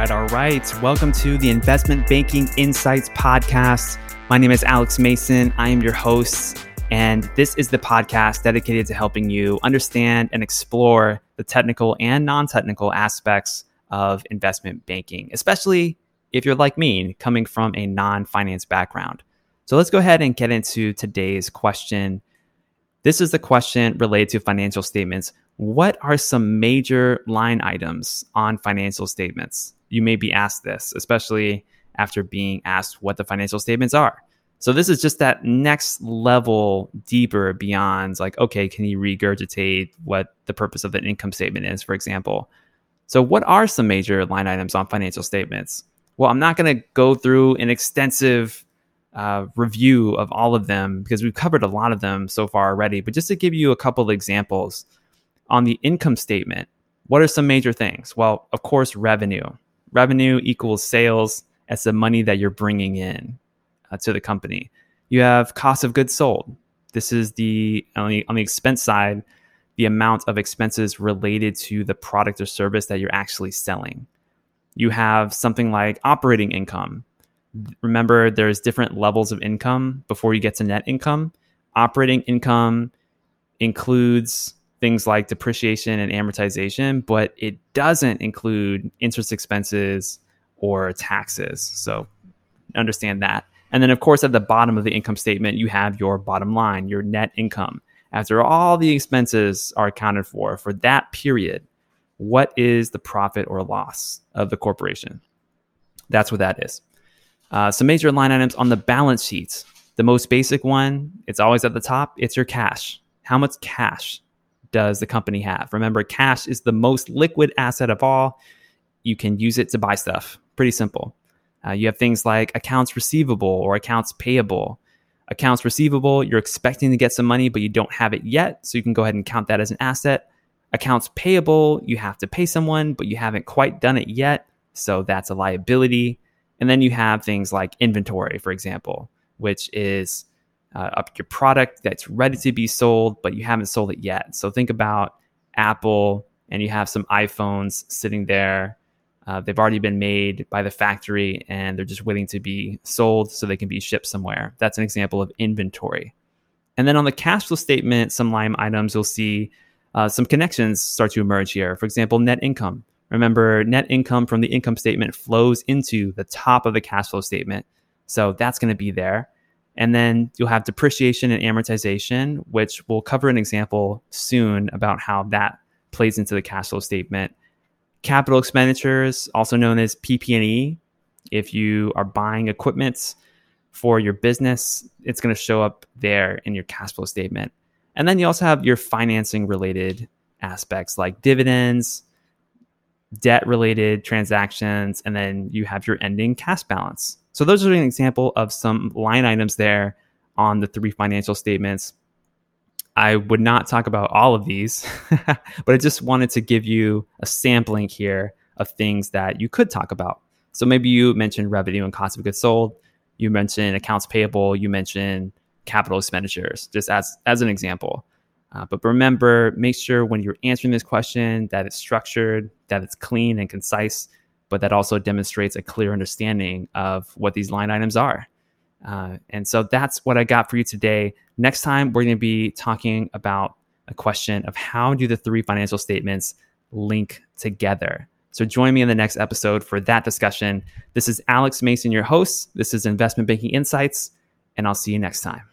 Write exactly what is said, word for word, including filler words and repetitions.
right, all right. Welcome to the Investment Banking Insights Podcast. My name is Alex Mason. I am your host, and this is the podcast dedicated to helping you understand and explore the technical and non-technical aspects of investment banking, especially if you're like me, coming from a non-finance background. So let's go ahead and get into today's question. This is the question related to financial statements. What are some major line items on financial statements? You may be asked this, especially after being asked what the financial statements are. So this is just that next level deeper beyond like, okay, can you regurgitate what the purpose of an income statement is, for example? So what are some major line items on financial statements? Well, I'm not going to go through an extensive uh, review of all of them because we've covered a lot of them so far already, but just to give you a couple of examples. On the income statement, what are some major things? Well, of course, revenue. Revenue equals sales. That's the money that you're bringing in uh, to the company. You have cost of goods sold. This is the on, the on the expense side, the amount of expenses related to the product or service that you're actually selling. You have something like operating income. Remember, there's different levels of income before you get to net income. Operating income includes things like depreciation and amortization, but it doesn't include interest expenses or taxes. So understand that. And then, of course, at the bottom of the income statement, you have your bottom line, your net income. After all the expenses are accounted for, for that period, what is the profit or loss of the corporation? That's what that is. Uh, some major line items on the balance sheet. The most basic one, it's always at the top, it's your cash. How much cash does the company have? Remember, cash is the most liquid asset of all. You can use it to buy stuff. Pretty simple. Uh, you have things like accounts receivable or accounts payable. Accounts receivable, you're expecting to get some money, but you don't have it yet. So you can go ahead and count that as an asset. Accounts payable, you have to pay someone, but you haven't quite done it yet. So that's a liability. And then you have things like inventory, for example, which is Uh, up your product that's ready to be sold, but you haven't sold it yet. So think about Apple, and you have some iPhones sitting there. Uh, they've already been made by the factory, and they're just waiting to be sold so they can be shipped somewhere. That's an example of inventory. And then on the cash flow statement, some line items you'll see uh, some connections start to emerge here. For example, net income. Remember, net income from the income statement flows into the top of the cash flow statement. So that's going to be there. And then you'll have depreciation and amortization, which we'll cover an example soon about how that plays into the cash flow statement. Capital expenditures, also known as P P and E. If you are buying equipment for your business, it's going to show up there in your cash flow statement. And then you also have your financing related aspects like dividends, debt related transactions, and then you have your ending cash balance. So those are an example of some line items there on the three financial statements. I would not talk about all of these, but I just wanted to give you a sampling here of things that you could talk about. So maybe you mentioned revenue and cost of goods sold. You mentioned accounts payable. You mentioned capital expenditures, just as, as an example. Uh, but remember, make sure when you're answering this question that it's structured, that it's clean and concise, but that also demonstrates a clear understanding of what these line items are. Uh, and so that's what I got for you today. Next time, we're going to be talking about a question of how do the three financial statements link together? So join me in the next episode for that discussion. This is Alex Mason, your host. This is Investment Banking Insights, and I'll see you next time.